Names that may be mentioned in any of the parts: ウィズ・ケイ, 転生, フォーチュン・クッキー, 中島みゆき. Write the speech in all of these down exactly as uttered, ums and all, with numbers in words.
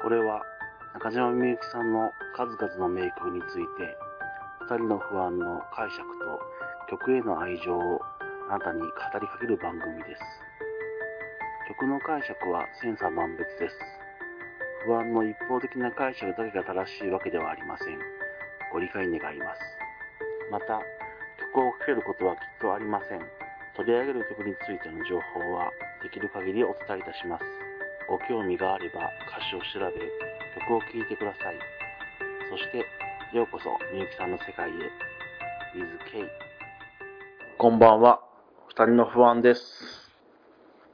これは中島みゆきさんの数々の名曲について、二人の不安の解釈と曲への愛情をあなたに語りかける番組です。曲の解釈は千差万別です。不安の一方的な解釈だけが正しいわけではありません。ご理解願います。また、曲をかけることはきっとありません。取り上げる曲についての情報はできる限りお伝えいたします。ご興味があれば歌詞を調べ、曲を聴いてください。そして、ようこそみゆきさんの世界へ。ウィズ・ケイ。こんばんは。二人の不安です。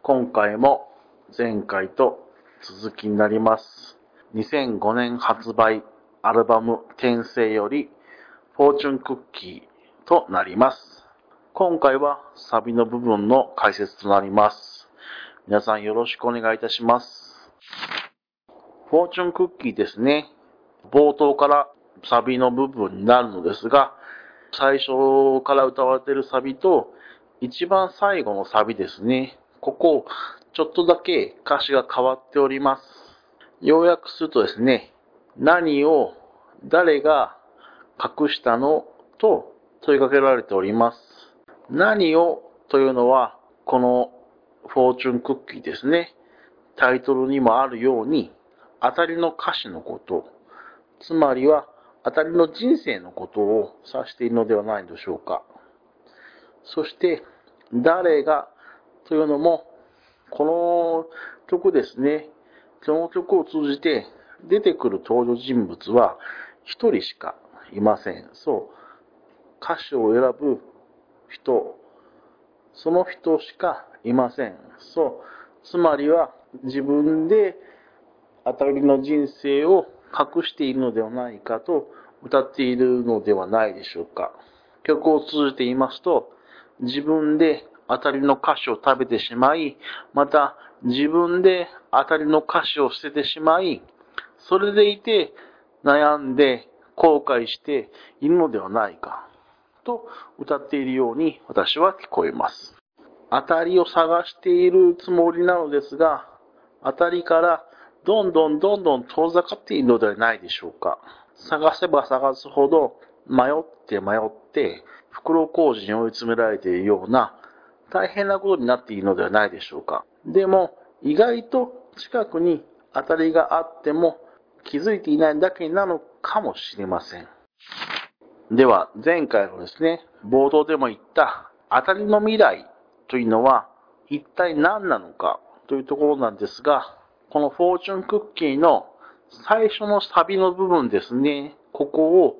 今回も前回と続きになります。にせんごねん発売アルバム転生よりフォーチュンクッキーとなります。今回はサビの部分の解説となります。皆さんよろしくお願いいたします。フォーチュンクッキーですね。冒頭からサビの部分になるのですが、最初から歌われているサビと一番最後のサビですね。ここちょっとだけ歌詞が変わっております。要約するとですね、何を誰が隠したのと問いかけられております。何をというのはこのフォーチュンクッキーですね。タイトルにもあるように当たりの歌詞のこと、つまりは当たりの人生のことを指しているのではないでしょうか。そして誰がというのもこの曲ですね、この曲を通じて出てくる登場人物は一人しかいません。そう、歌詞を選ぶ人、その人しかいません。そう、つまりは自分で当たりの人生を隠しているのではないかと歌っているのではないでしょうか。曲を通じて言いますと、自分で当たりの歌詞を食べてしまい、また自分で当たりの歌詞を捨ててしまい、それでいて悩んで後悔しているのではないかと歌っているように私は聞こえます。当たりを探しているつもりなのですが、当たりからどんどんどんどん遠ざかっているのではないでしょうか。探せば探すほど迷って迷って袋小路に追い詰められているような大変なことになっているのではないでしょうか。でも意外と近くに当たりがあっても気づいていないだけなのかもしれません。では前回のですね、冒頭でも言った当たりの未来というのは一体何なのかというところなんですが、このフォーチュンクッキーの最初のサビの部分ですね、ここを、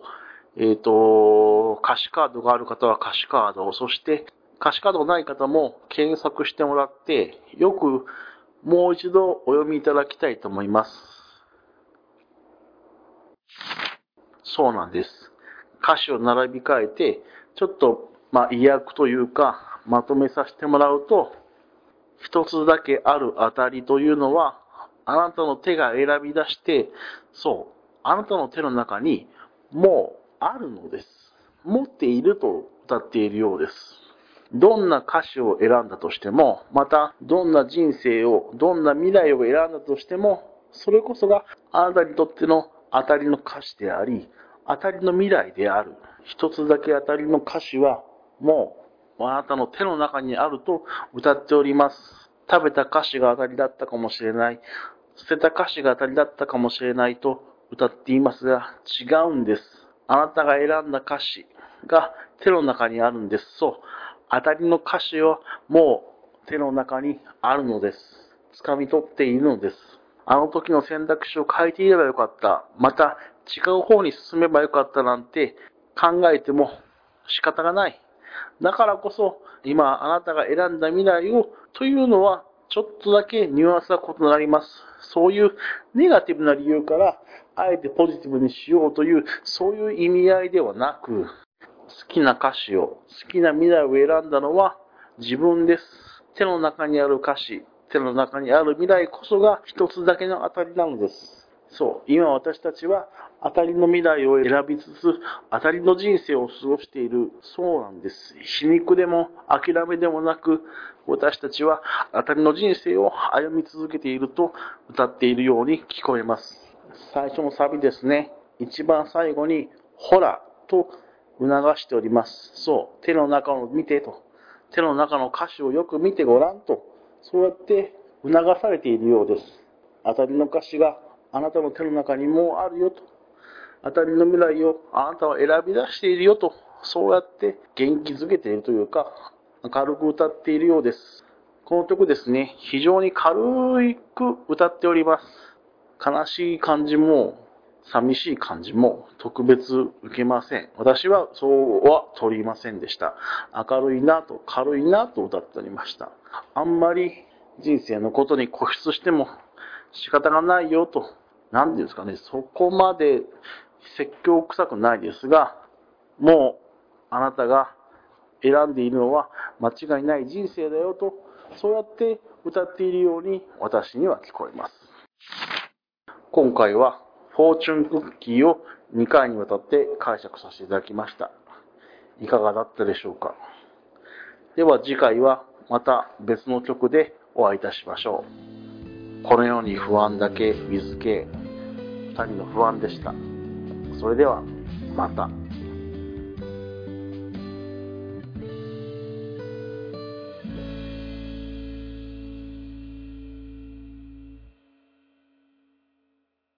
えっと、歌詞カードがある方は歌詞カードを、そして歌詞カードがない方も検索してもらって、よくもう一度お読みいただきたいと思います。そうなんです。歌詞を並び替えて、ちょっと、まあ、意訳というか、まとめさせてもらうと、一つだけある当たりというのは、あなたの手が選び出して、そう、あなたの手の中にもうあるのです。持っていると歌っているようです。どんな歌詞を選んだとしても、またどんな人生を、どんな未来を選んだとしても、それこそがあなたにとっての当たりの歌詞であり、当たりの未来である。一つだけ当たりの歌詞はもうあなたの手の中にあると歌っております。食べた歌詞が当たりだったかもしれない。捨てた歌詞が当たりだったかもしれないと歌っていますが、違うんです。あなたが選んだ歌詞が手の中にあるんです。そう。当たりの歌詞はもう手の中にあるのです。掴み取っているのです。あの時の選択肢を変えていればよかった。また違う方に進めばよかったなんて考えても仕方がない。だからこそ今あなたが選んだ未来をというのはちょっとだけニュアンスが異なります。そういうネガティブな理由からあえてポジティブにしようというそういう意味合いではなく、好きな歌詞を、好きな未来を選んだのは自分です。手の中にある歌詞、手の中にある未来こそが一つだけの当たりなのです。そう、今私たちは当たりの未来を選びつつ当たりの人生を過ごしているそうなんです。皮肉でも諦めでもなく、私たちは当たりの人生を歩み続けていると歌っているように聞こえます。最初のサビですね、一番最後にほらと促しております。そう、手の中を見てと、手の中の歌詞をよく見てごらんと、そうやって促されているようです。当たりの歌詞があなたの手の中にもうあるよと、当たりの未来をあなたは選び出しているよと、そうやって元気づけているというか、明るく歌っているようです。この曲ですね、非常に軽く歌っております。悲しい感じも寂しい感じも特別受けません。私はそうは取りませんでした。明るいなと軽いなと歌っておりました。あんまり人生のことに固執しても仕方がないよと、何て言うんですかね、そこまで説教臭くないですが、もうあなたが選んでいるのは間違いない人生だよと、そうやって歌っているように私には聞こえます。今回はフォーチュンクッキーをにかいにわたって解釈させていただきました。いかがだったでしょうか。では次回はまた別の曲でお会いいたしましょう。このように不安だけ ウィズケイ ふたりの不安でした。それではまた。